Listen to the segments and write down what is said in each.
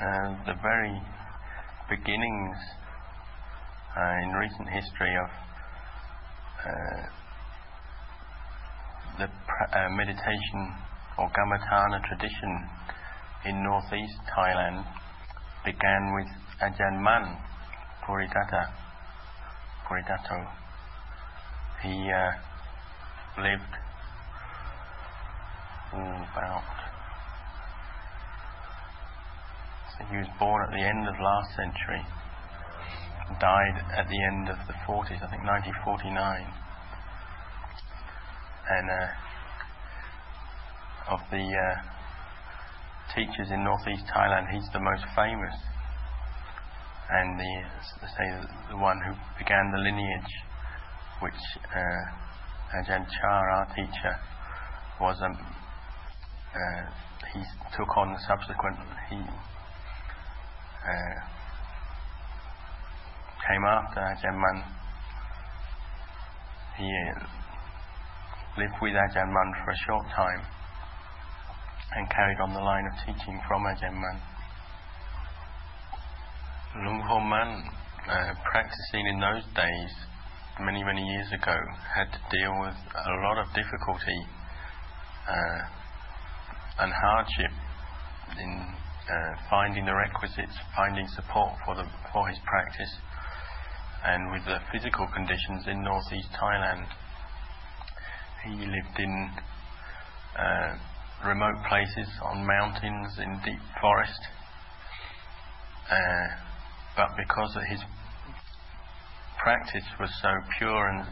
and the very beginnings in recent history of the meditation or Kammatthana tradition in northeast Thailand began with Ajahn Mun, Bhuridatta. He lived he was born at the end of last century, died at the end of the 40s, I think 1949, and of the teachers in northeast Thailand, he's the most famous, and the one who began the lineage, which Ajahn Chah, our teacher, was he took on subsequently. He came after Ajahn Mun. He lived with Ajahn Mun for a short time and carried on the line of teaching from Ajahn Mun. Lungho Mun, practicing in those days, many, many years ago, had to deal with a lot of difficulty and hardship in finding the requisites, finding support for his practice, and with the physical conditions in northeast Thailand. He lived in remote places, on mountains, in deep forest, but because of his practice was so pure and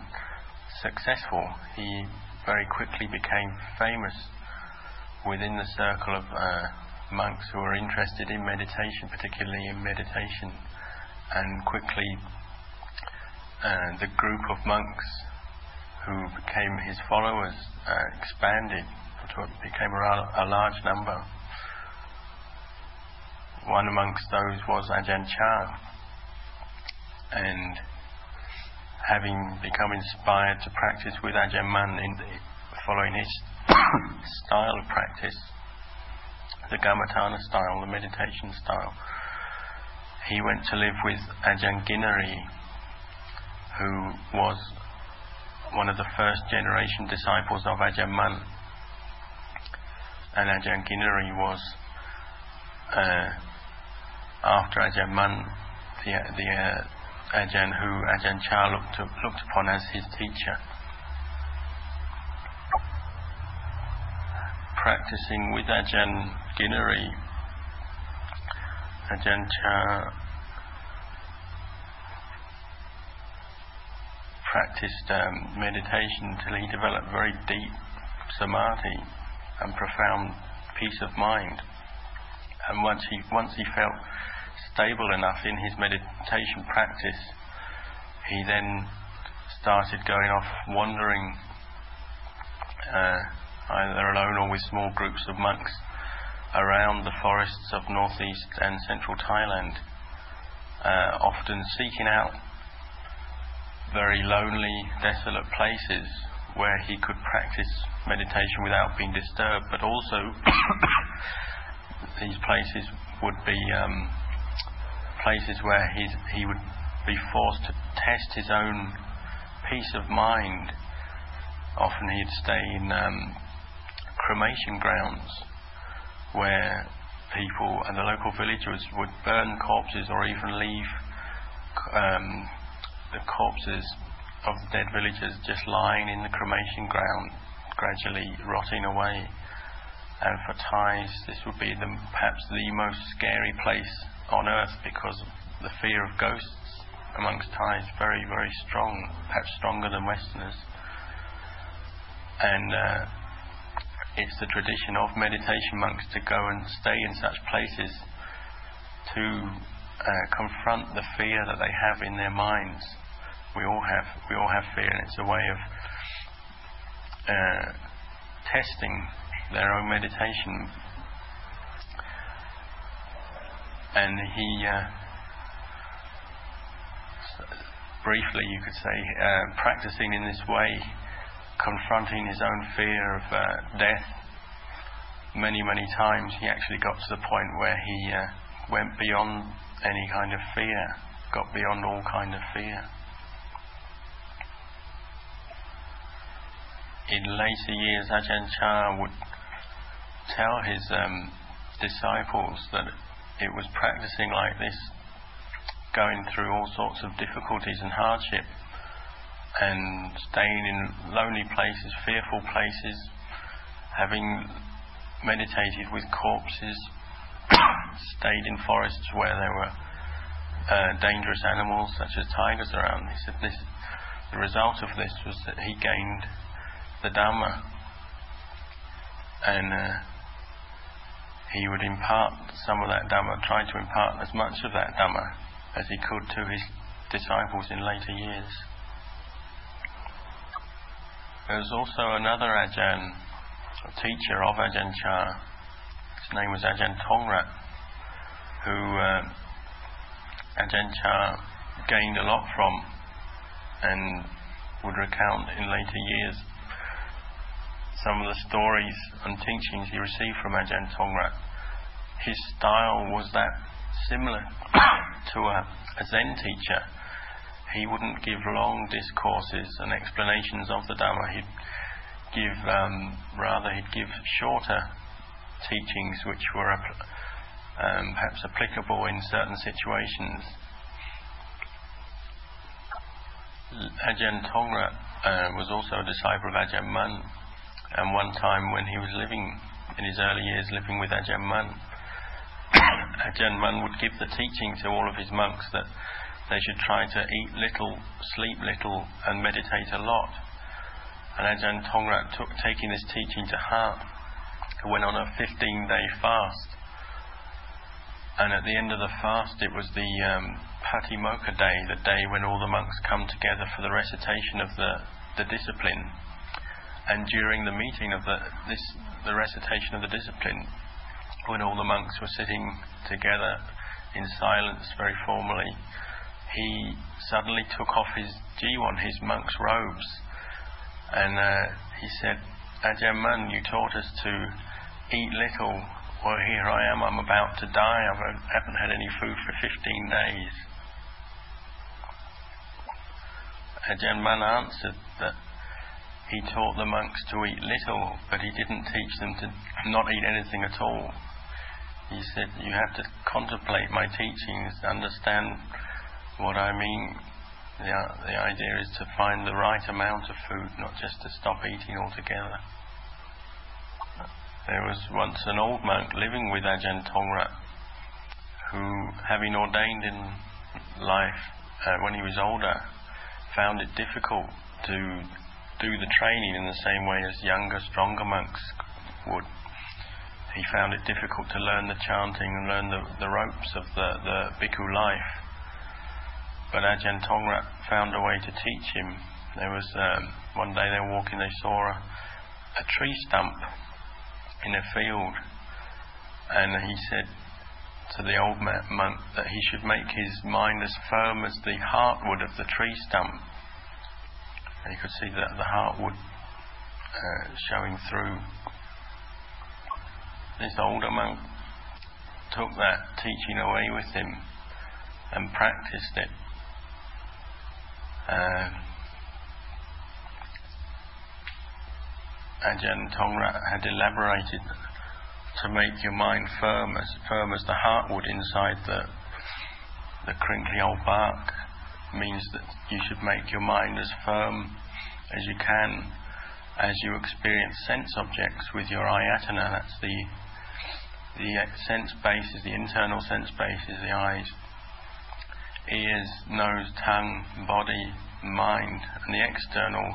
successful, he very quickly became famous within the circle of monks who were interested in meditation, particularly in meditation, and quickly the group of monks who became his followers expanded to became a large number. One amongst those was Ajahn Chah, and having become inspired to practice with Ajahn Mun following his style of practice, the Kammatthana style, the meditation style, he went to live with Ajahn Kinnaree, who was one of the first generation disciples of Ajahn Mun. And Ajahn Kinnaree was, after Ajahn Mun, the Ajahn who Ajahn Chah looked upon as his teacher. Practicing with Ajahn Kinnaree, Ajahn Chah practiced meditation till he developed very deep samadhi and profound peace of mind. And once he felt stable enough in his meditation practice, he then started going off wandering, either alone or with small groups of monks, around the forests of northeast and central Thailand, often seeking out very lonely, desolate places where he could practice meditation without being disturbed, but also these places would be places where he would be forced to test his own peace of mind. Often he'd stay in cremation grounds where people and the local villagers would burn corpses or even leave the corpses of dead villagers just lying in the cremation ground, gradually rotting away. And for Thais, this would be perhaps the most scary place on earth, because the fear of ghosts amongst Thais is very, very strong, perhaps stronger than Westerners. And it's the tradition of meditation monks to go and stay in such places to confront the fear that they have in their minds. We all have fear, and it's a way of testing their own meditation. And he briefly, you could say, practicing in this way, confronting his own fear of death many times, he actually got to the point where he went beyond any kind of fear, got beyond all kind of fear. In later years, Ajahn Chah would tell his disciples that it was practicing like this, going through all sorts of difficulties and hardship, and staying in lonely places, fearful places, having meditated with corpses, stayed in forests where there were dangerous animals such as tigers around. He said this, the result of this was that he gained the Dhamma, and he would impart some of that Dhamma, try to impart as much of that Dhamma as he could to his disciples in later years. There was also another Ajahn, a teacher of Ajahn Chah. His name was Ajahn Thongrat, who Ajahn Chah gained a lot from, and would recount in later years some of the stories and teachings he received from Ajahn Thongrat. His style was that similar to a Zen teacher. He wouldn't give long discourses and explanations of the Dhamma. He'd give, he'd give shorter teachings which were perhaps applicable in certain situations. Ajahn Thongrat was also a disciple of Ajahn Mun, and one time when he was living, in his early years, living with Ajahn Mun, Ajahn Mun would give the teaching to all of his monks that they should try to eat little, sleep little, and meditate a lot. And Ajahn Thongrat, taking this teaching to heart, went on a 15-day fast. And at the end of the fast, it was the Patimokkha day, the day when all the monks come together for the recitation of the discipline. And during the meeting of the recitation of the discipline, when all the monks were sitting together in silence, very formally, he suddenly took off his jiwan, his monk's robes, and he said, "Ajahn Mun, you taught us to eat little. Well, here I am, I'm about to die, I haven't had any food for 15 days. Ajahn Mun answered that he taught the monks to eat little, but he didn't teach them to not eat anything at all. He said, you have to contemplate my teachings, understand what I mean. The idea is to find the right amount of food, not just to stop eating altogether." There was once an old monk living with Ajahn Thongrat who, having ordained in life when he was older, found it difficult to do the training in the same way as younger, stronger monks would. He found it difficult to learn the chanting and learn the ropes of the bhikkhu life. But Ajahn Thongrat found a way to teach him. There was one day they were walking, they saw a tree stump in a field, and he said to the old monk that he should make his mind as firm as the heartwood of the tree stump. And you could see that the heartwood showing through. This older monk took that teaching away with him and practiced it. Ajahn Thongrat had elaborated to make your mind firm as the heartwood inside the crinkly old bark, means that you should make your mind as firm as you can as you experience sense objects with your ayatana. That's the sense bases, the internal sense bases, the eyes, ears, nose, tongue, body, mind, and the external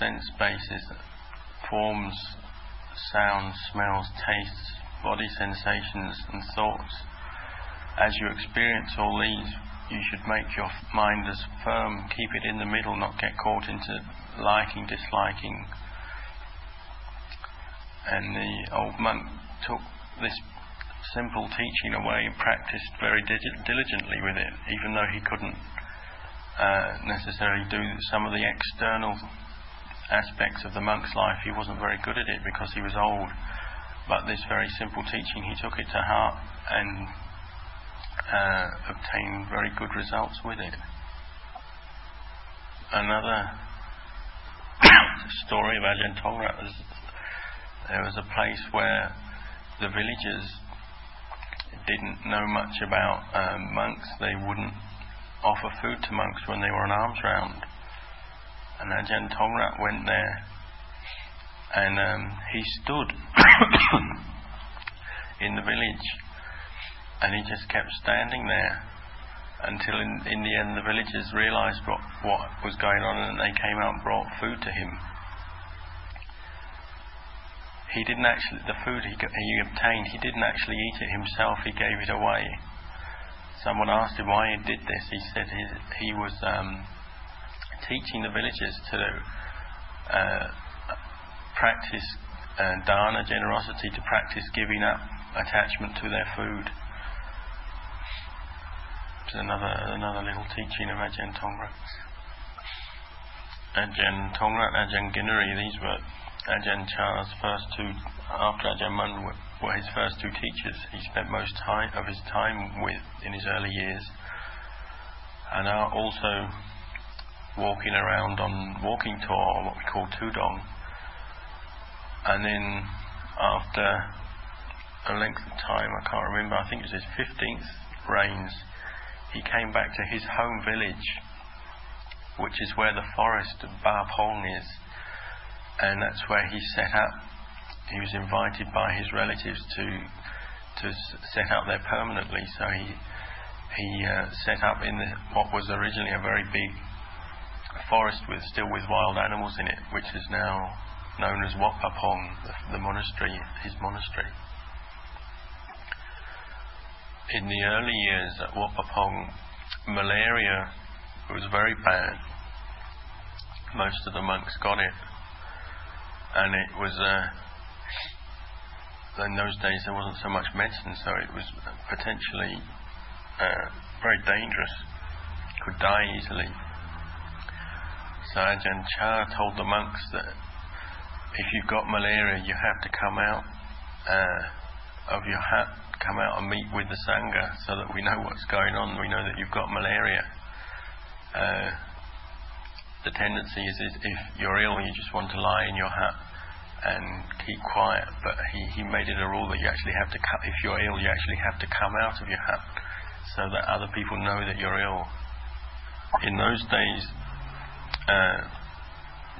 sense bases, forms, sounds, smells, tastes, body sensations and thoughts. As you experience all these, you should make your mind as firm, keep it in the middle, not get caught into liking, disliking. And the old monk took this simple teaching away and practiced very diligently with it, even though he couldn't necessarily do some of the external aspects of the monk's life. He wasn't very good at it because he was old, but this very simple teaching, he took it to heart and obtain very good results with it. Another story of Ajahn Thongrat was there was a place where the villagers didn't know much about monks. They wouldn't offer food to monks when they were on alms round. And Ajahn Thongrat went there and he stood in the village, and he just kept standing there until in the end the villagers realised what was going on, and they came out and brought food to him. He didn't actually, the food he obtained, he didn't actually eat it himself, he gave it away. Someone asked him why he did this. He said he was teaching the villagers to practice dana, generosity, to practice giving up attachment to their food. Another little teaching of Ajahn Thongrat. Ajahn Thongrat, Ajahn Kinnaree, these were Ajahn Chah's first two, after Ajahn Mun were his first two teachers. He spent most of his time with in his early years, and are also walking around on walking tour, or what we call Tudong. And then after a length of time, I can't remember, I think it was his 15th reigns, he came back to his home village, which is where the forest of Wat Pah Pong is, and that's where he set up. He was invited by his relatives to set up there permanently. So he set up in what was originally a very big forest with wild animals in it, which is now known as Wat Pah Pong, the monastery, his monastery. In the early years at Wat Pah Pong, malaria was very bad. Most of the monks got it, and it was in those days there wasn't so much medicine, so it was potentially very dangerous. Could die easily. So Ajahn Chah told the monks that if you've got malaria, you have to come out of your hut, come out and meet with the Sangha so that we know what's going on, we know that you've got malaria. The tendency is if you're ill you just want to lie in your hut and keep quiet, but he made it a rule that you actually have to if you're ill you actually have to come out of your hut so that other people know that you're ill. In those days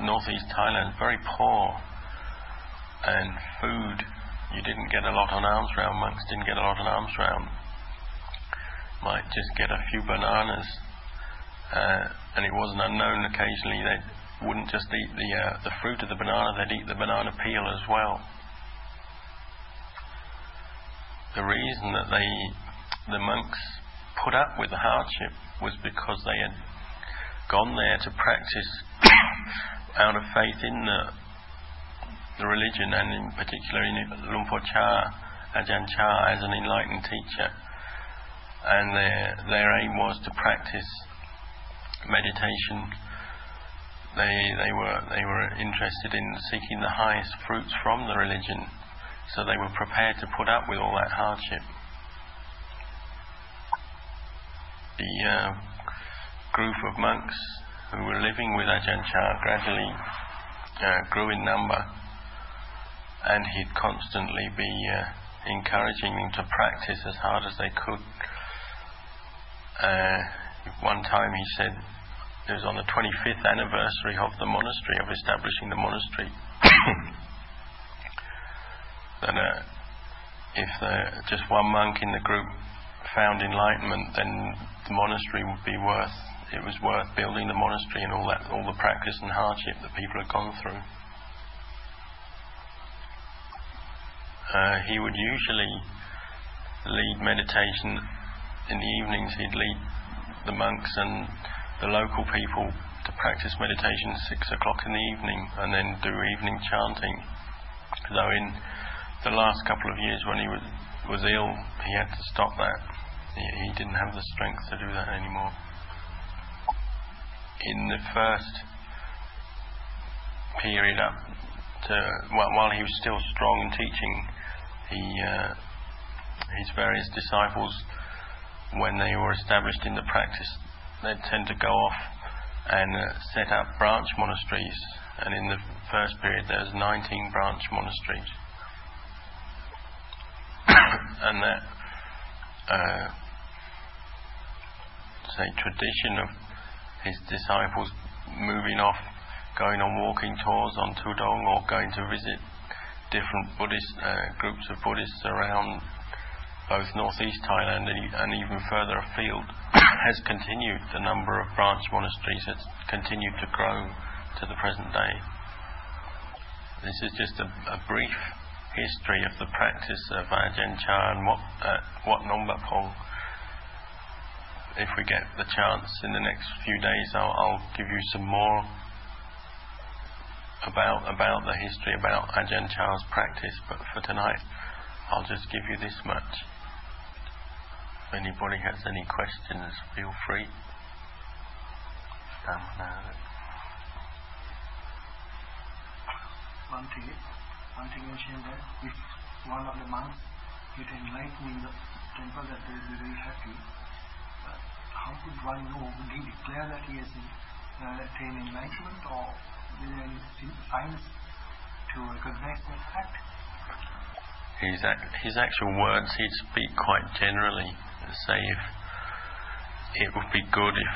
northeast Thailand very poor, and food, you didn't get a lot on alms round, monks didn't get a lot on alms round, might just get a few bananas, and it wasn't unknown occasionally they wouldn't just eat the fruit of the banana, they'd eat the banana peel as well. The reason that the monks put up with the hardship was because they had gone there to practice out of faith in the religion, and in particular in Lumpur Cha, Ajahn Chah as an enlightened teacher, and their aim was to practice meditation. They were interested in seeking the highest fruits from the religion, so they were prepared to put up with all that hardship. The group of monks who were living with Ajahn Chah gradually grew in number, and he'd constantly be encouraging them to practice as hard as they could. One time he said, it was on the 25th anniversary of the monastery, of establishing the monastery, that if just one monk in the group found enlightenment, then the monastery would be worth, it was worth building the monastery and all that, all the practice and hardship that people had gone through. He would usually lead meditation in the evenings. He'd lead the monks and the local people to practice meditation at 6 o'clock in the evening, and then do evening chanting. Though in the last couple of years when he was ill, he had to stop that. He didn't have the strength to do that anymore. In the first period up to, while he was still strong in teaching, his various disciples when they were established in the practice, they tend to go off and set up branch monasteries. And in the first period, there's 19 branch monasteries. And that tradition of his disciples moving off, going on walking tours on Tudong, or going to visit different Buddhist groups of Buddhists around both northeast Thailand and even further afield, has continued. The number of branch monasteries has continued to grow to the present day. This is just a brief history of the practice of Ajahn Chah and Wat Pah Pong. If we get the chance in the next few days, I'll give you some more about the history, about Ajahn Chah's practice. But for tonight, I'll just give you this much. If anybody has any questions, feel free. One thing mentioned that if one of the monks get enlightened in the temple, that they will be very happy. How could one know? Would he declare that he has attained enlightenment, or is there any signs to recognize that fact? His actual words he'd speak quite generally, say if it would be good if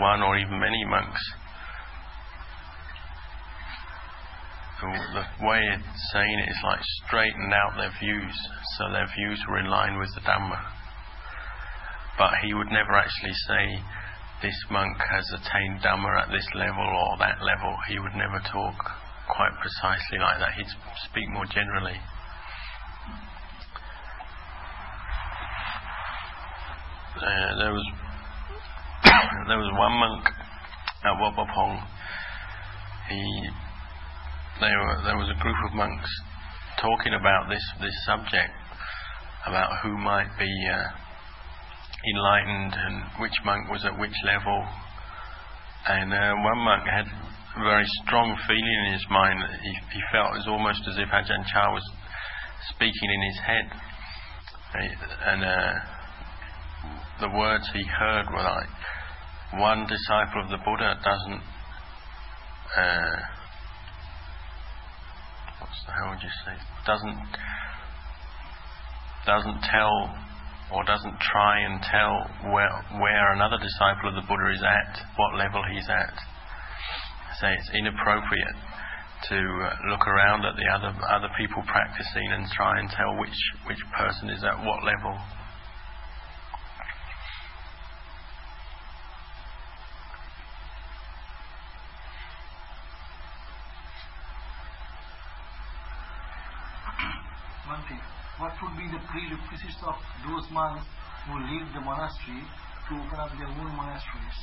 one or even many monks. The way of saying it is like straightened out their views, so their views were in line with the Dhamma. But he would never actually say this monk has attained Dhamma at this level or that level. He would never talk quite precisely like that. He'd speak more generally. There was one monk at Wat Pah Pong. There was a group of monks talking about this subject, about who might be enlightened and which monk was at which level. And one monk had a very strong feeling in his mind that he felt it was almost as if Ajahn Chah was speaking in his head. And the words he heard were like, one disciple of the Buddha doesn't... how would you say? Doesn't tell, or doesn't try and tell where another disciple of the Buddha is at, what level he's at. So it's inappropriate to look around at the other people practicing and try and tell which person is at what level. What would be the prerequisites of those monks who leave the monastery to open up their own monasteries?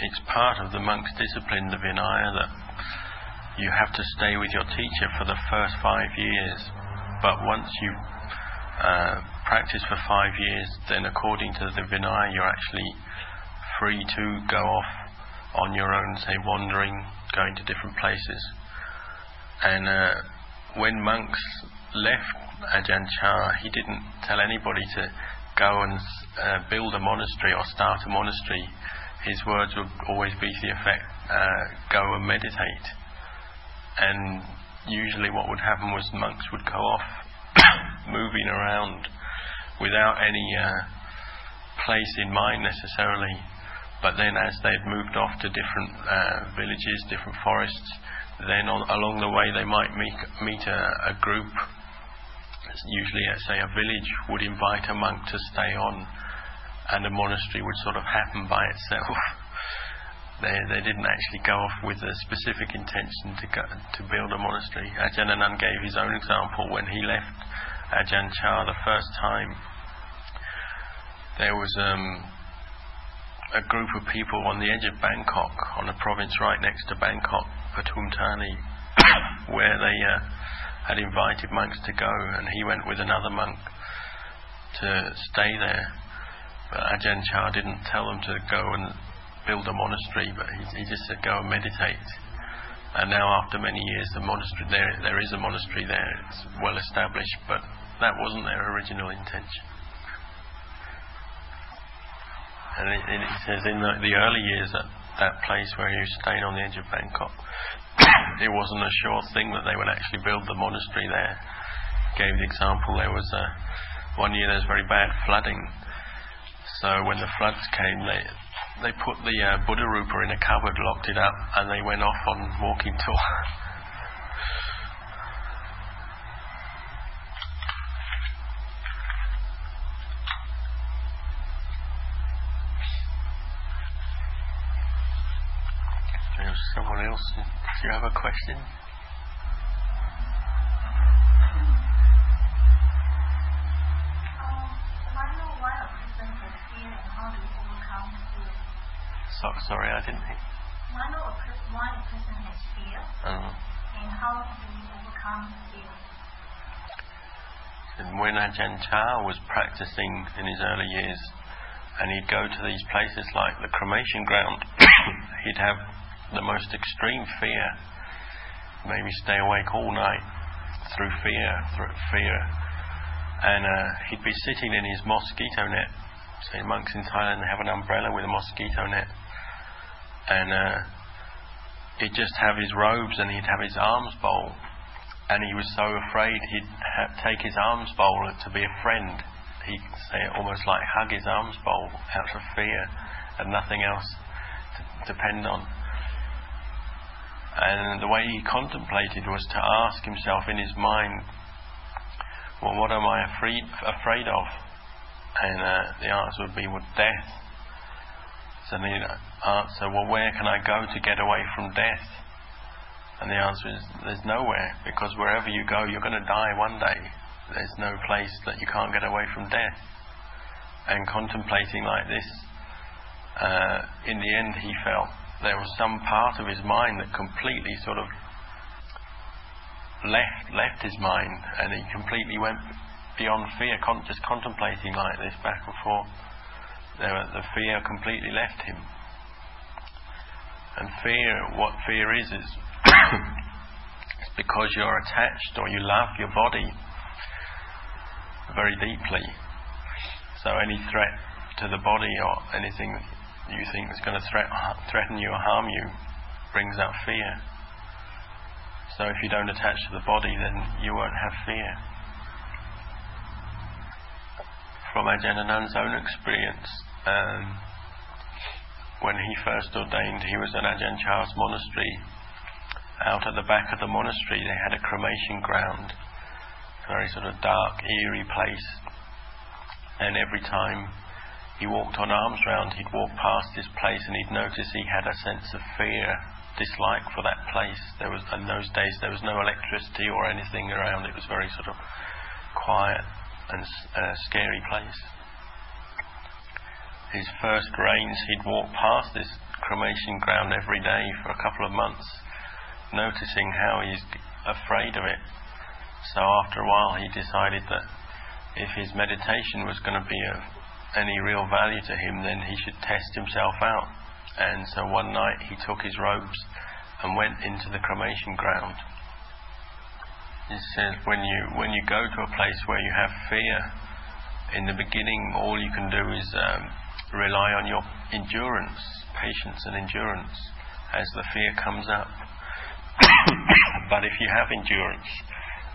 It's part of the monk's discipline, the Vinaya, that you have to stay with your teacher for the first 5 years. But once you practice for 5 years, then according to the Vinaya, you're actually free to go off on your own, say wandering, going to different places. And when monks left Ajahn Chah, he didn't tell anybody to go and build a monastery or start a monastery. His words would always be to the effect, go and meditate. And usually what would happen was monks would go off moving around without any place in mind necessarily. But then as they'd moved off to different villages, different forests, then along the way they might meet a group. Usually, say, a village would invite a monk to stay on, and a monastery would sort of happen by itself. They didn't actually go off with a specific intention to build a monastery. Ajahn Anand gave his own example when he left Ajahn Chah the first time. There was a group of people on the edge of Bangkok, on a province right next to Bangkok, Patimokkha, where they had invited monks to go, and he went with another monk to stay there. But Ajahn Chah didn't tell them to go and build a monastery, but he just said go and meditate. And now after many years, the monastery there is a monastery there. It's well established, but That wasn't their original intention. And it says in the early years, that place where you stayed on the edge of Bangkok, it wasn't a sure thing that they would actually build the monastery there. Gave the example, there was one year there was very bad flooding. So when the floods came, they put the Buddha Rupa in a cupboard, locked it up, and they went off on walking tour. Someone else, do you have a question? I know why a person has fear and how do you overcome fear? Sorry, I didn't hear. I know why a person has fear and how do you overcome fear? And when Ajahn Chah was practicing in his early years, and he'd go to these places like the cremation ground, he'd have the most extreme fear, maybe stay awake all night through fear, and he'd be sitting in his mosquito net. So monks in Thailand have an umbrella with a mosquito net, and he'd just have his robes and he'd have his arms bowl, and he was so afraid he'd take his arms bowl to be a friend. He'd say almost like hug his arms bowl out of fear and nothing else to depend on. And the way he contemplated was to ask himself in his mind, well, what am I afraid of? And the answer would be, well, death. So then he'd answer, well, where can I go to get away from death? And the answer is, there's nowhere, because wherever you go, you're going to die one day. There's no place that you can't get away from death. And contemplating like this, in the end he felt there was some part of his mind that completely sort of left his mind, and he completely went beyond fear, just contemplating like this back and forth. The fear completely left him. And what fear is it's because you're attached or you love your body very deeply. So any threat to the body or anything you think it's going to threaten you or harm you brings up fear. So if you don't attach to the body, then you won't have fear. From Ajahn Anand's own experience, when he first ordained, he was at Ajahn Chah's monastery. Out at the back of the monastery they had a cremation ground, a very sort of dark, eerie place, and every time he walked on arms round, he'd walk past this place and he'd notice he had a sense of fear, dislike for that place. In those days there was no electricity or anything around. It was very sort of quiet and scary place. His first rains, he'd walk past this cremation ground every day for a couple of months, noticing how he's afraid of it. So after a while he decided that if his meditation was going to be of any real value to him, then he should test himself out. And so one night he took his robes and went into the cremation ground. It says when you go to a place where you have fear, in the beginning all you can do is rely on your endurance, patience and endurance as the fear comes up. But if you have endurance,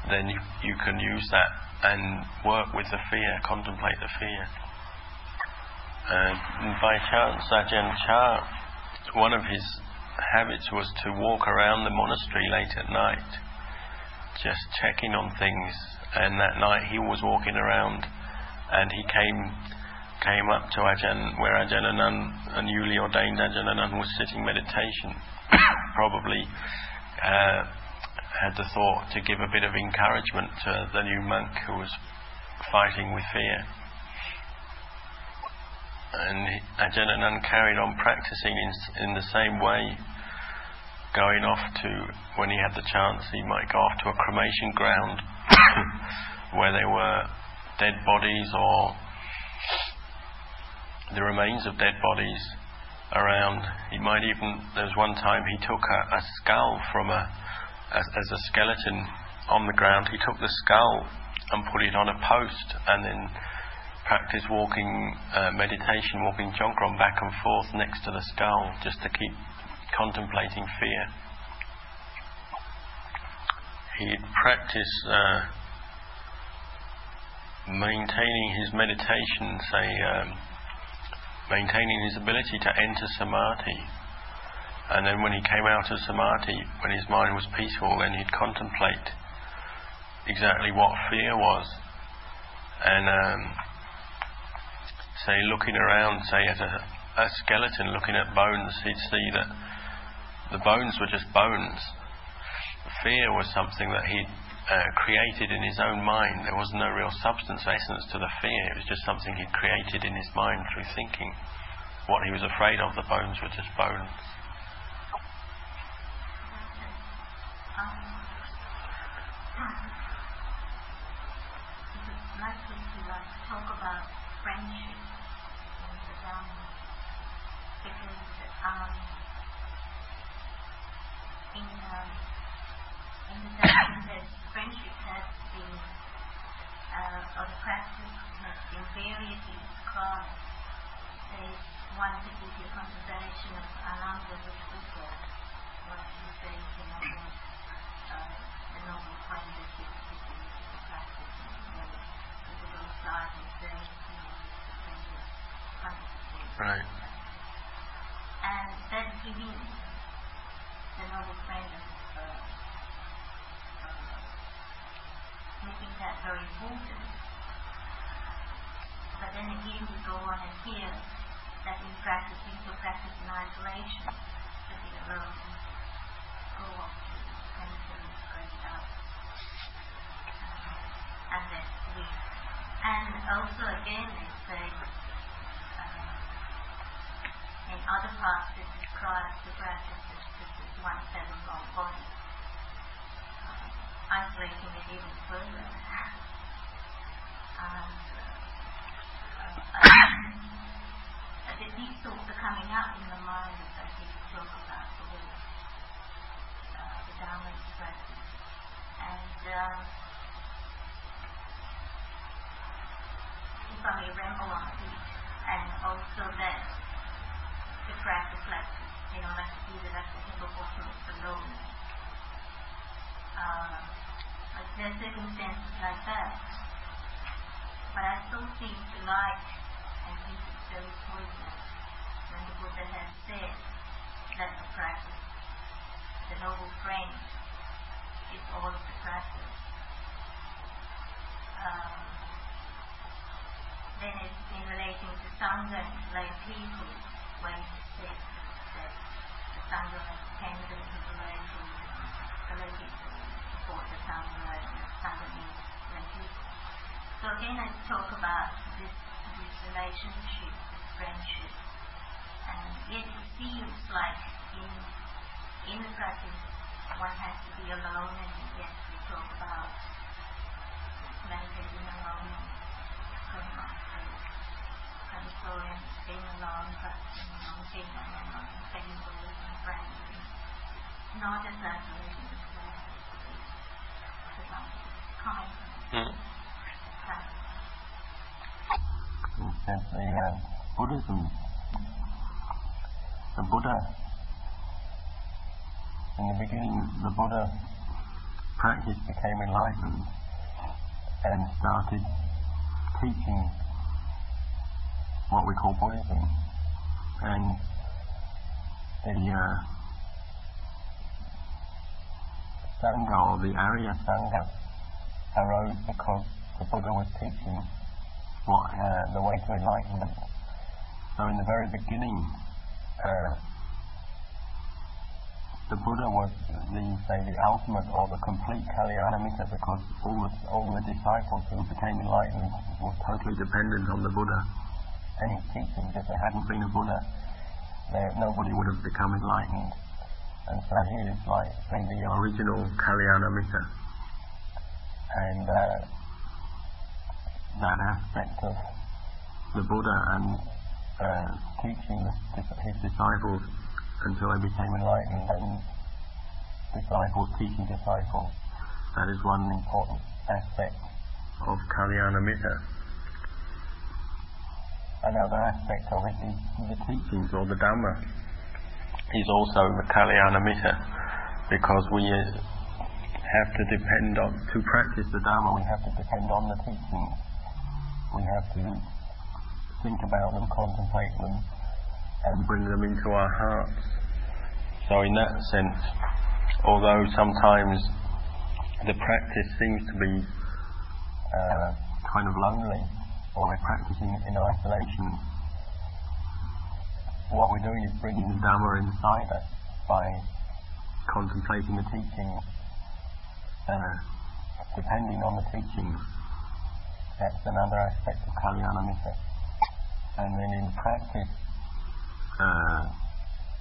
then you can use that and work with the fear, contemplate the fear. By chance, Ajahn Chah, one of his habits was to walk around the monastery late at night, just checking on things. And that night he was walking around, and he came up to Ajahn, where Ajahn Anand, a newly ordained Ajahn Anand, was sitting meditation. Probably had the thought to give a bit of encouragement to the new monk who was fighting with fear. And Ajahn Anand carried on practicing in the same way, going off to, when he had the chance, he might go off to a cremation ground where there were dead bodies or the remains of dead bodies around. There was one time he took a skull as a skeleton on the ground. He took the skull and put it on a post, and then practice walking meditation, walking Chunkram back and forth next to the skull, just to keep contemplating fear. He'd practice maintaining his meditation, say maintaining his ability to enter Samadhi. And then when he came out of Samadhi, when his mind was peaceful, then he'd contemplate exactly what fear was, and say, looking around, say at a skeleton, looking at bones, he'd see that the bones were just bones. Fear was something that he'd created in his own mind. There was no real substance, essence to the fear. It was just something he'd created in his mind through thinking. What he was afraid of, the bones were just bones. Buddhism, the Buddha, in the beginning the Buddha practice became enlightened and started teaching what we call Buddhism, and the Sangha, or the Arya Sangha, arose because the Buddha was teaching what the way to enlightenment. So in the very beginning, the Buddha was the ultimate or the complete Kalyanamitta, because all the disciples who became enlightened were totally dependent on the Buddha and his teachings. If there hadn't been a Buddha, nobody would have become enlightened. And so he is like the original Kalyanamitta, and that aspect of the Buddha and teaching his disciples until they became enlightened, and disciples teaching disciples. That is one important aspect of Kalyanamitta. Another aspect of it is the teachings or the Dhamma is also the Kalyanamitta, because we have to depend on, to practice the Dhamma, we have to depend on the teachings. We have to think about them, contemplate them, and bring them into our hearts. So in that sense, although sometimes the practice seems to be kind of lonely, or we're practicing in isolation, what we're doing is bringing the Dhamma inside us by contemplating the teachings, depending on the teachings. That's another aspect of Kalyanamitta. And then in practice,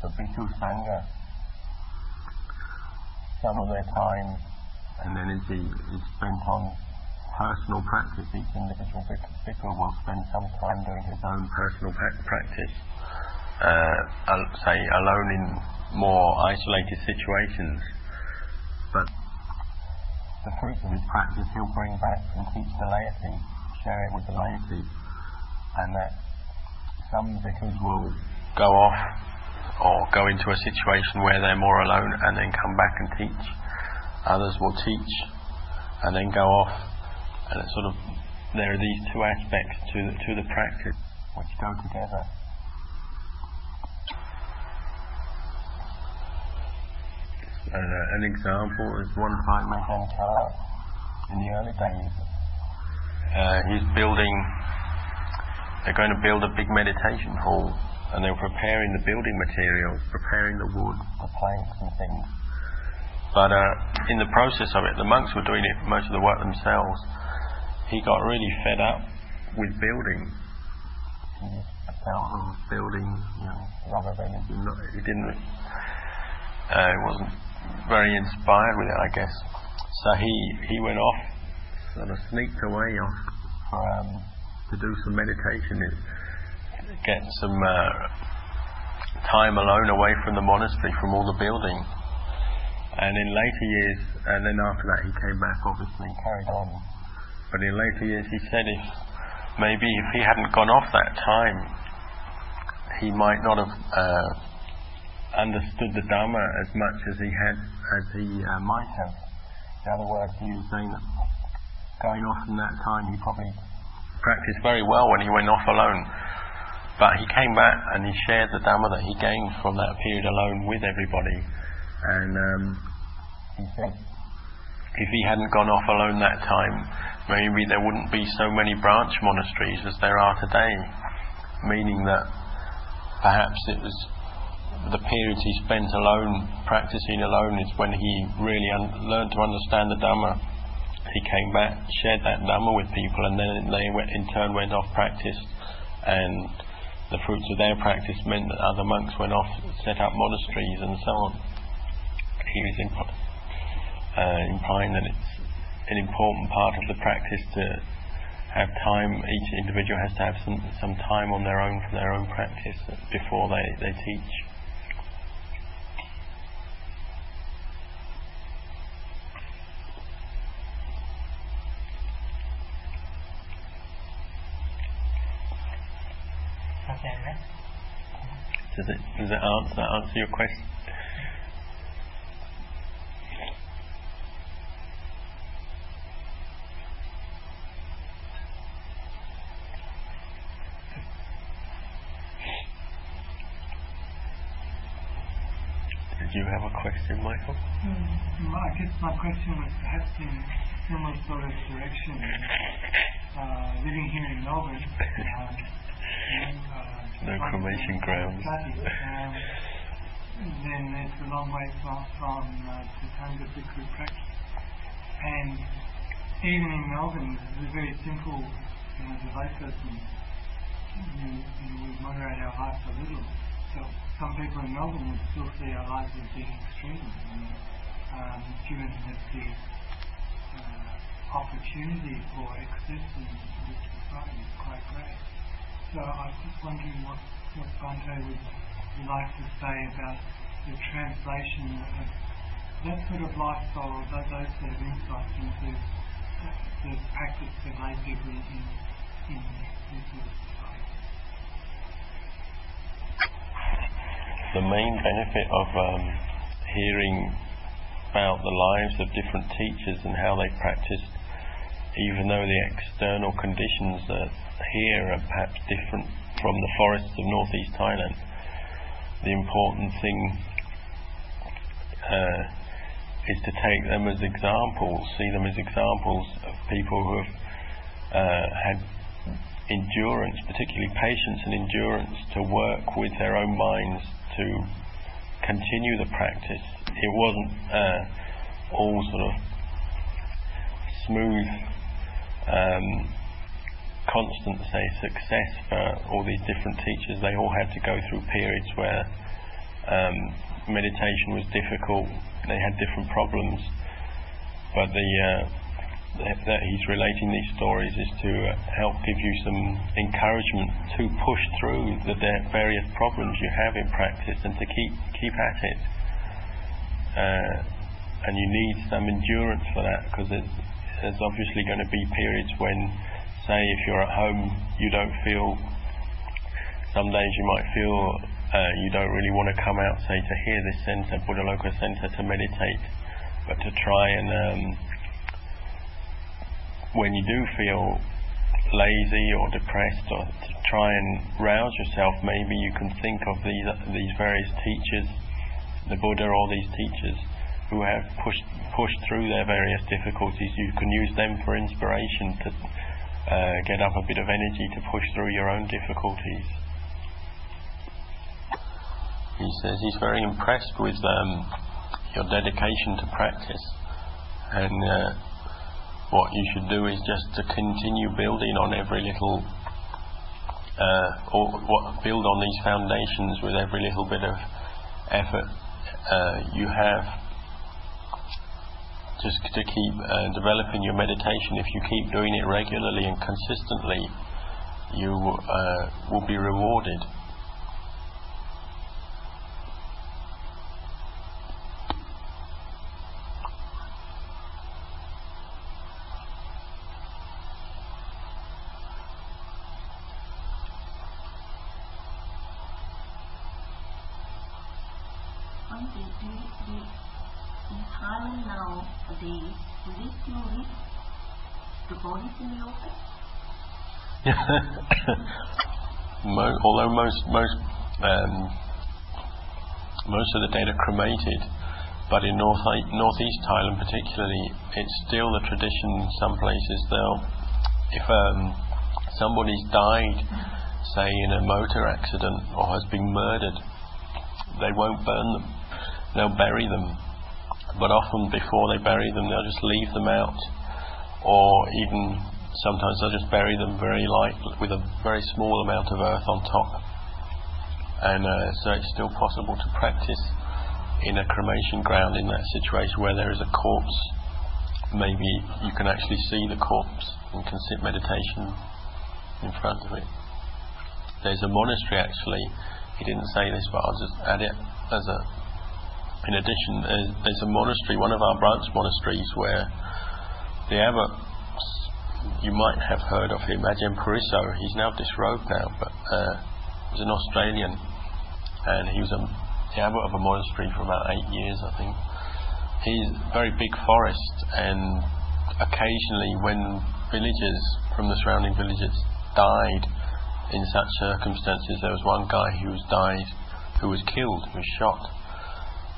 the Bhikkhu Sangha, some of their time and energy is spent on personal practice. Each individual Bhikkhu will spend some time doing his own personal practice, say alone in more isolated situations, but the fruit of his practice he'll bring back and teach the laity, share it with the laity, and that some bhikkhus will go off or go into a situation where they're more alone and then come back and teach. Others will teach and then go off, and it's sort of, there are these two aspects to the practice which go together. An example is one time Ajahn Chah in the early days, he's building, they're going to build a big meditation hall, and they were preparing the building materials, preparing the wood, the planks and things, but in the process of it, the monks were doing it, most of the work themselves. He got really fed up with building. He felt of building, you know, rather than he didn't, he wasn't very inspired with it, I guess. So he went off, sort of sneaked away off to do some meditation, get some time alone away from the monastery, from all the building. And in later years, and then after that he came back obviously and carried on, but in later years he said if he hadn't gone off that time, he might not have understood the Dhamma as much as he might have. In other words, he was saying that going off in that time, he probably practiced very well when he went off alone, but he came back and he shared the Dhamma that he gained from that period alone with everybody. And he said if he hadn't gone off alone that time, maybe there wouldn't be so many branch monasteries as there are today, meaning that perhaps it was the periods he spent alone, practicing alone, is when he really learned to understand the Dhamma. He came back, shared that Dhamma with people, and then they went off practice, and the fruits of their practice meant that other monks went off, set up monasteries and so on. He was implying that it's an important part of the practice to have time, each individual has to have some time on their own for their own practice before they teach. Does it answer your question? Did you have a question, Michael? I guess my question was perhaps in similar sort of direction. Living here in Melbourne, no cremation grounds. Then it's a long way from Sangha Bhikkhu practice, and even in Melbourne, as a very simple, devout person, we moderate our lives a little. So some people in Melbourne would still see our lives as being extreme, given that the opportunity for existence in this society is quite great. So I was just wondering what Bhante would like to say about the translation of that sort of lifestyle, or those sort of insights into those practices that I do in the main benefit of hearing about the lives of different teachers and how they practiced, even though the external conditions here are perhaps different from the forests of northeast Thailand, the important thing is to take them as examples, see them as examples of people who have had endurance, particularly patience and endurance, to work with their own minds to continue the practice. It wasn't all sort of smooth, constant, say, success for all these different teachers. They all had to go through periods where meditation was difficult. They had different problems, but that he's relating these stories is to help give you some encouragement to push through the various problems you have in practice and to keep at it. And you need some endurance for that, because there's obviously going to be periods when, say, if you're at home, you don't feel. Some days you might feel you don't really want to come out, say, to hear this centre, Buddhaloka centre, to meditate, but to try and. When you do feel lazy or depressed, or to try and rouse yourself, maybe you can think of these various teachers, the Buddha, or these teachers who have pushed through their various difficulties. You can use them for inspiration to get up a bit of energy to push through your own difficulties. He says he's very impressed with your dedication to practice, and what you should do is just to continue building on every little, build on these foundations with every little bit of effort you have. Just to keep developing your meditation. If you keep doing it regularly and consistently, you will be rewarded. Although most of the dead are cremated, but in northeast Thailand particularly, it's still the tradition in some places. If somebody's died, say in a motor accident, or has been murdered, they won't burn them. They'll bury them, but often before they bury them, they'll just leave them out, or even. Sometimes I just bury them very lightly with a very small amount of earth on top, and so it's still possible to practice in a cremation ground in that situation where there is a corpse. Maybe you can actually see the corpse and can sit meditation in front of it. There's a monastery actually. He didn't say this, but I'll just add it as a. In addition, there's a monastery, one of our branch monasteries, where the abbot. You might have heard of him, Ajahn Pariso. He's now disrobed now, but he was an Australian, and he was the abbot of a monastery for about 8 years, I think. He's very big forest, and occasionally when villagers from the surrounding villages died in such circumstances, there was one guy who died, who was killed, who was shot.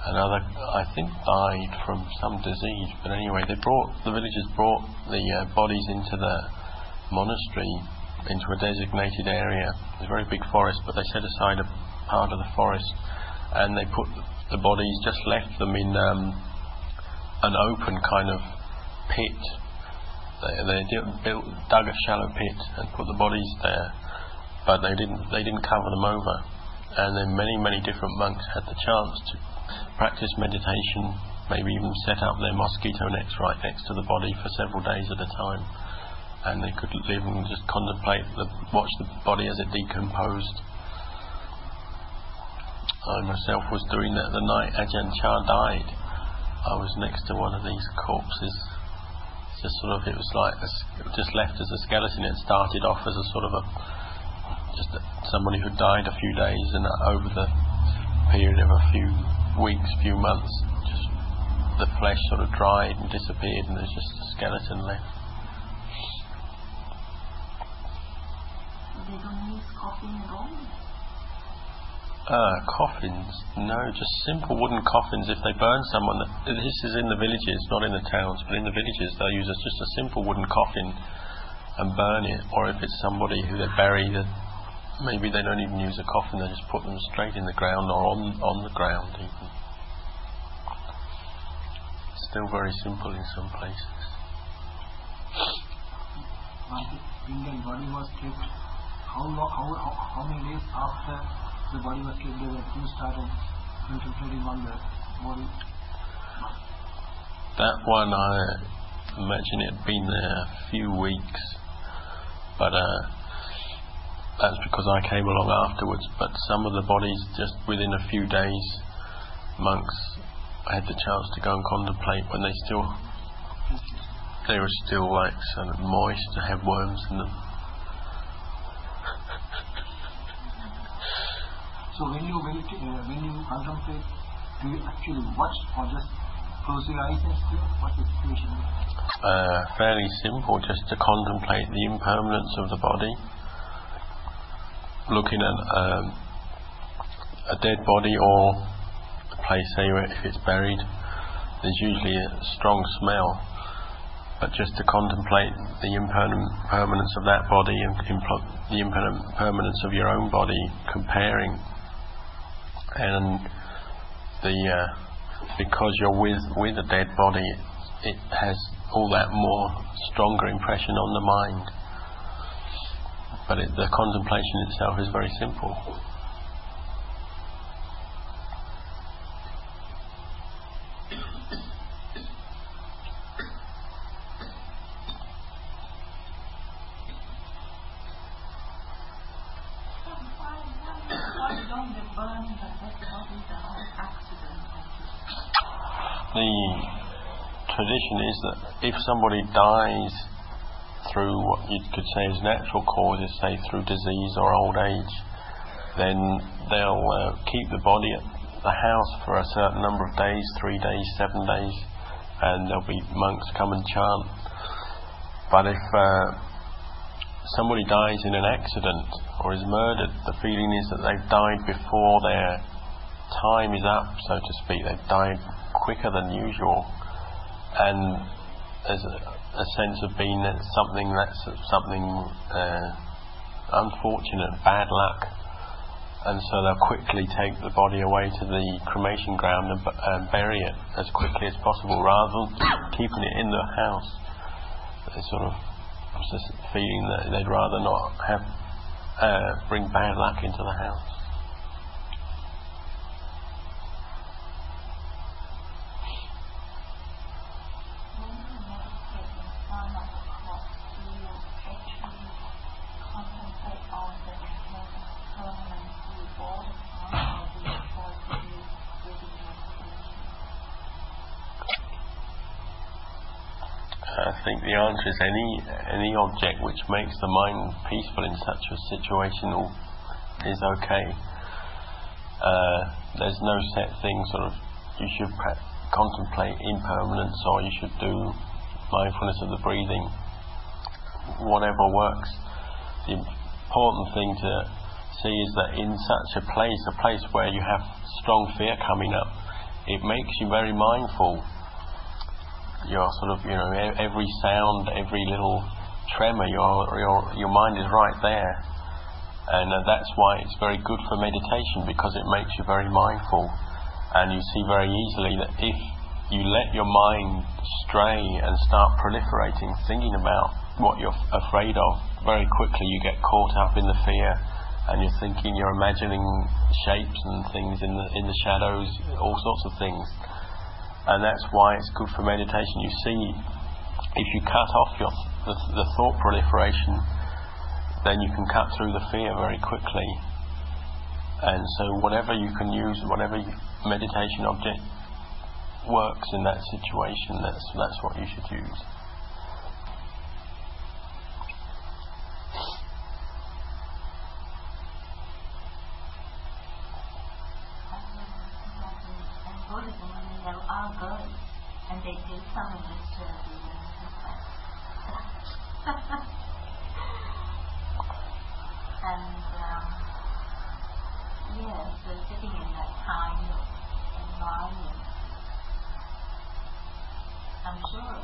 Another, I think, died from some disease, but anyway, the villagers brought the bodies into the monastery, into a designated area. It's a very big forest, but they set aside a part of the forest, and they put the bodies, just left them in an open kind of pit. They dug a shallow pit and put the bodies there, but they didn't cover them over. And then many different monks had the chance to practice meditation, maybe even set up their mosquito nets right next to the body for several days at a time, and they could live and just contemplate, watch the body as it decomposed. I myself was doing that the night Ajahn Chah died. I was next to one of these corpses, just sort of, it was like it was just left as a skeleton. It started off as a sort of just somebody who died a few days, and over the period of a few weeks, few months, just the flesh sort of dried and disappeared, and there's just a skeleton left. They don't use coffin at all? Coffins? No, just simple wooden coffins. If they burn someone, this is in the villages, not in the towns, but in the villages they'll use just a simple wooden coffin and burn it. Or if it's somebody who they bury, maybe they don't even use a coffin, they just put them straight in the ground or on the ground even. Still very simple in some places. Once the Indian body was kept, how many days after the body was kept, they were two started infiltrating on the body? That one, I imagine it had been there a few weeks, but that's because I came along afterwards. But some of the bodies, just within a few days, monks, I had the chance to go and contemplate when they were still like sort of moist and had worms in them. So when you contemplate, do you actually watch or just close your eyes and still? What's the situation? Fairly simple, just to contemplate the impermanence of the body. Looking at a dead body, or a place, say if it's buried, there's usually a strong smell, but just to contemplate the impermanence of that body and the impermanence of your own body, comparing, and because you're with a dead body, it has all that more stronger impression on the mind. But the contemplation itself is very simple. Why don't they burn the dead bodies on accident? The tradition is that if somebody dies through what you could say is natural causes, say through disease or old age, then they'll keep the body at the house for a certain number of days, 3 days, 7 days, and there'll be monks come and chant. But if somebody dies in an accident or is murdered, the feeling is that they've died before their time is up, so to speak. They've died quicker than usual, and there's a sense of being something unfortunate, bad luck, and so they'll quickly take the body away to the cremation ground and bury it as quickly as possible, rather than keeping it in the house. It's sort of just a feeling that they'd rather not have bring bad luck into the house. The answer is any object which makes the mind peaceful in such a situation is okay. There's no set thing, sort of, you should contemplate impermanence, or you should do mindfulness of the breathing. Whatever works. The important thing to see is that in such a place where you have strong fear coming up, it makes you very mindful. You're sort of, every sound, every little tremor, your mind is right there, and that's why it's very good for meditation, because it makes you very mindful, and you see very easily that if you let your mind stray and start proliferating, thinking about what you're afraid of, very quickly you get caught up in the fear, and you're thinking, you're imagining shapes and things in the shadows, all sorts of things. And that's why it's good for meditation. You see, if you cut off the thought proliferation, then you can cut through the fear very quickly. And so whatever you can use, whatever meditation object works in that situation, that's what you should use. And so sitting in that kind of environment, I'm sure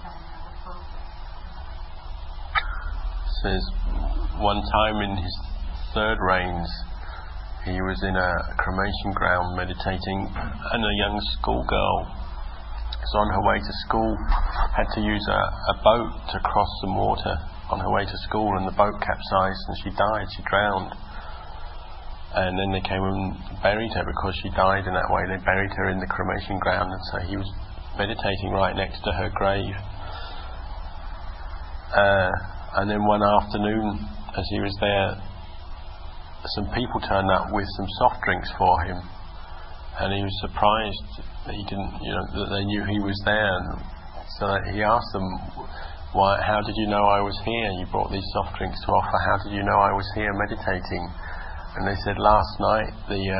another focus. Says one time in his third reigns, he was in a cremation ground meditating, and a young schoolgirl was on her way to school, had to use a boat to cross some water on her way to school, and the boat capsized and she died, she drowned. And then they came and buried her because she died in that way. They buried her in the cremation ground, and so he was meditating right next to her grave. And then one afternoon, as he was there, some people turned up with some soft drinks for him. And he was surprised that he didn't, that they knew he was there. And so he asked them, "Why? How did you know I was here? You brought these soft drinks to offer. How did you know I was here meditating?" And they said, "Last night the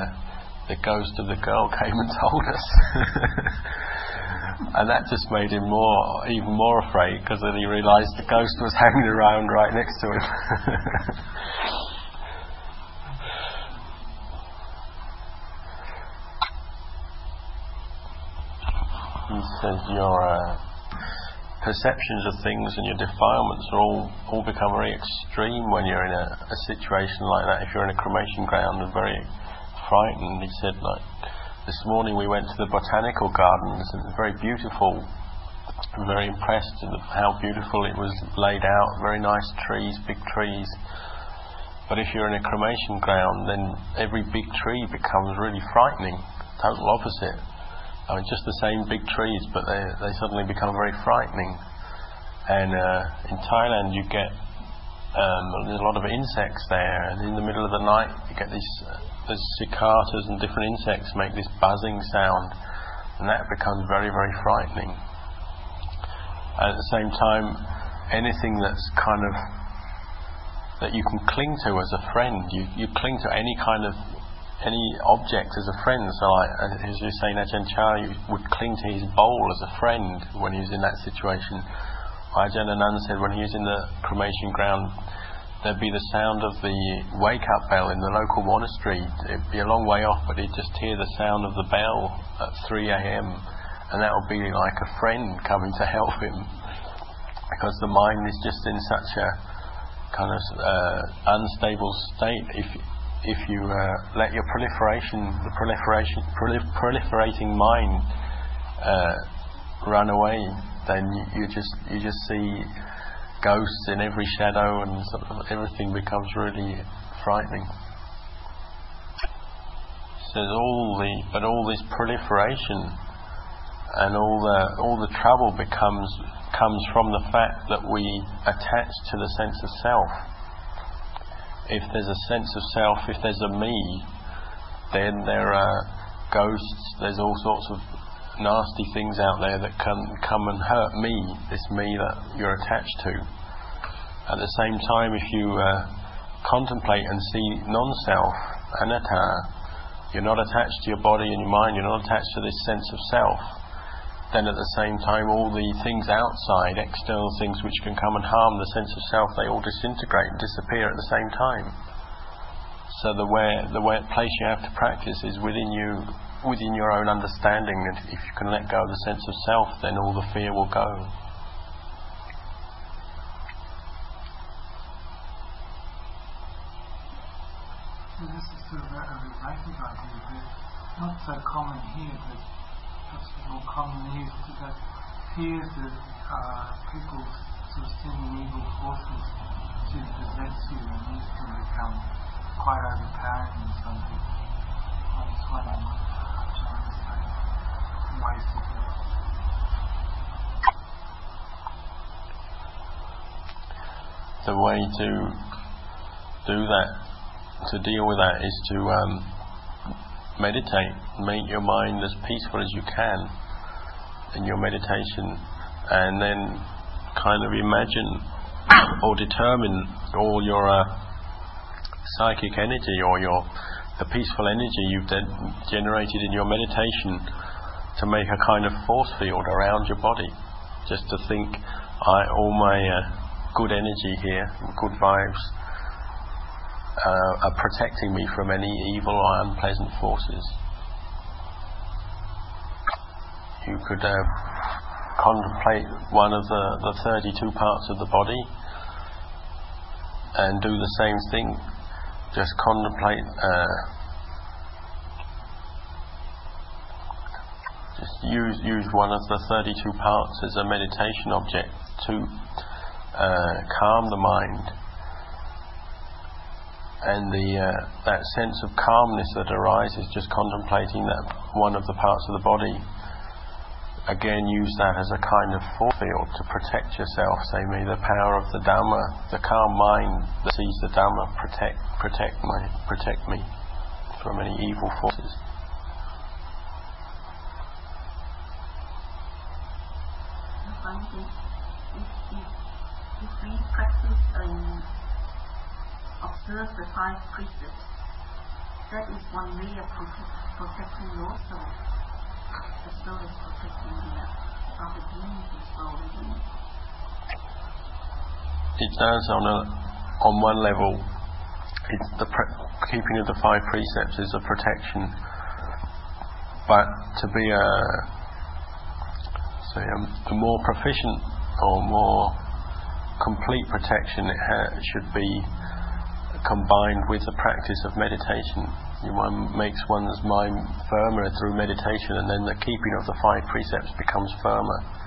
ghost of the girl came and told us." And that just made him even more afraid, because then he realised the ghost was hanging around right next to him. He says your perceptions of things and your defilements are all become very extreme when you're in a situation like that. If you're in a cremation ground and very frightened, he said, like this morning we went to the botanical gardens, and it was very beautiful. I'm very impressed with how beautiful it was laid out, very nice trees, big trees. But if you're in a cremation ground, then every big tree becomes really frightening, total opposite. I mean, just the same big trees, but they suddenly become very frightening. And in Thailand you get there's a lot of insects there, and in the middle of the night you get these cicadas and different insects make this buzzing sound, and that becomes very, very frightening. And at the same time, anything that's kind of that you can cling to as a friend, you cling to any object as a friend. So like, as you say, Ajahn Chah would cling to his bowl as a friend when he was in that situation. Ajahn Anand said when he was in the cremation ground, there'd be the sound of the wake-up bell in the local monastery. It'd be a long way off, but he'd just hear the sound of the bell at 3 a.m, and that would be like a friend coming to help him, because the mind is just in such a kind of unstable state. If you let your proliferating mind run away, then you just see ghosts in every shadow, and sort of everything becomes really frightening. So all this proliferation and all the trouble comes from the fact that we attach to the sense of self. If there's a sense of self, if there's a me, then there are ghosts, there's all sorts of nasty things out there that can come and hurt me, this me that you're attached to. At the same time, if you contemplate and see non-self, anatta, you're not attached to your body and your mind, you're not attached to this sense of self, then at the same time all the things outside, external things which can come and harm the sense of self, they all disintegrate and disappear at the same time. So the place you have to practice is within your own understanding, and if you can let go of the sense of self, then all the fear will go. So this is sort of a related idea, but not so common here, but more common is that fears that people sort of sending evil forces to possess you, and these can become quite overpowering in some people. I'm just wondering what ways to do it. The way to do that, to deal with that, is to meditate, make your mind as peaceful as you can in your meditation, and then kind of imagine or determine all your psychic energy, or the peaceful energy you've generated in your meditation, to make a kind of force field around your body, just to think, all my good energy here, good vibes, are protecting me from any evil or unpleasant forces. You could contemplate one of the 32 parts of the body and do the same thing. Just contemplate, just use one of the 32 parts as a meditation object to calm the mind, and that sense of calmness that arises just contemplating that one of the parts of the body. Again, use that as a kind of force field to protect yourself. Say, may the power of the Dhamma, the calm mind that sees the Dhamma, protect me from any evil forces. I find this, if we practice and observe the 5 precepts, that is one way of protecting yourself, as well as protecting the other beings and soul. It does on one level. The keeping of the 5 precepts is a protection, but to be a more proficient or more complete protection, it should be combined with the practice of meditation. One makes one's mind firmer through meditation, and then the keeping of the 5 precepts becomes firmer.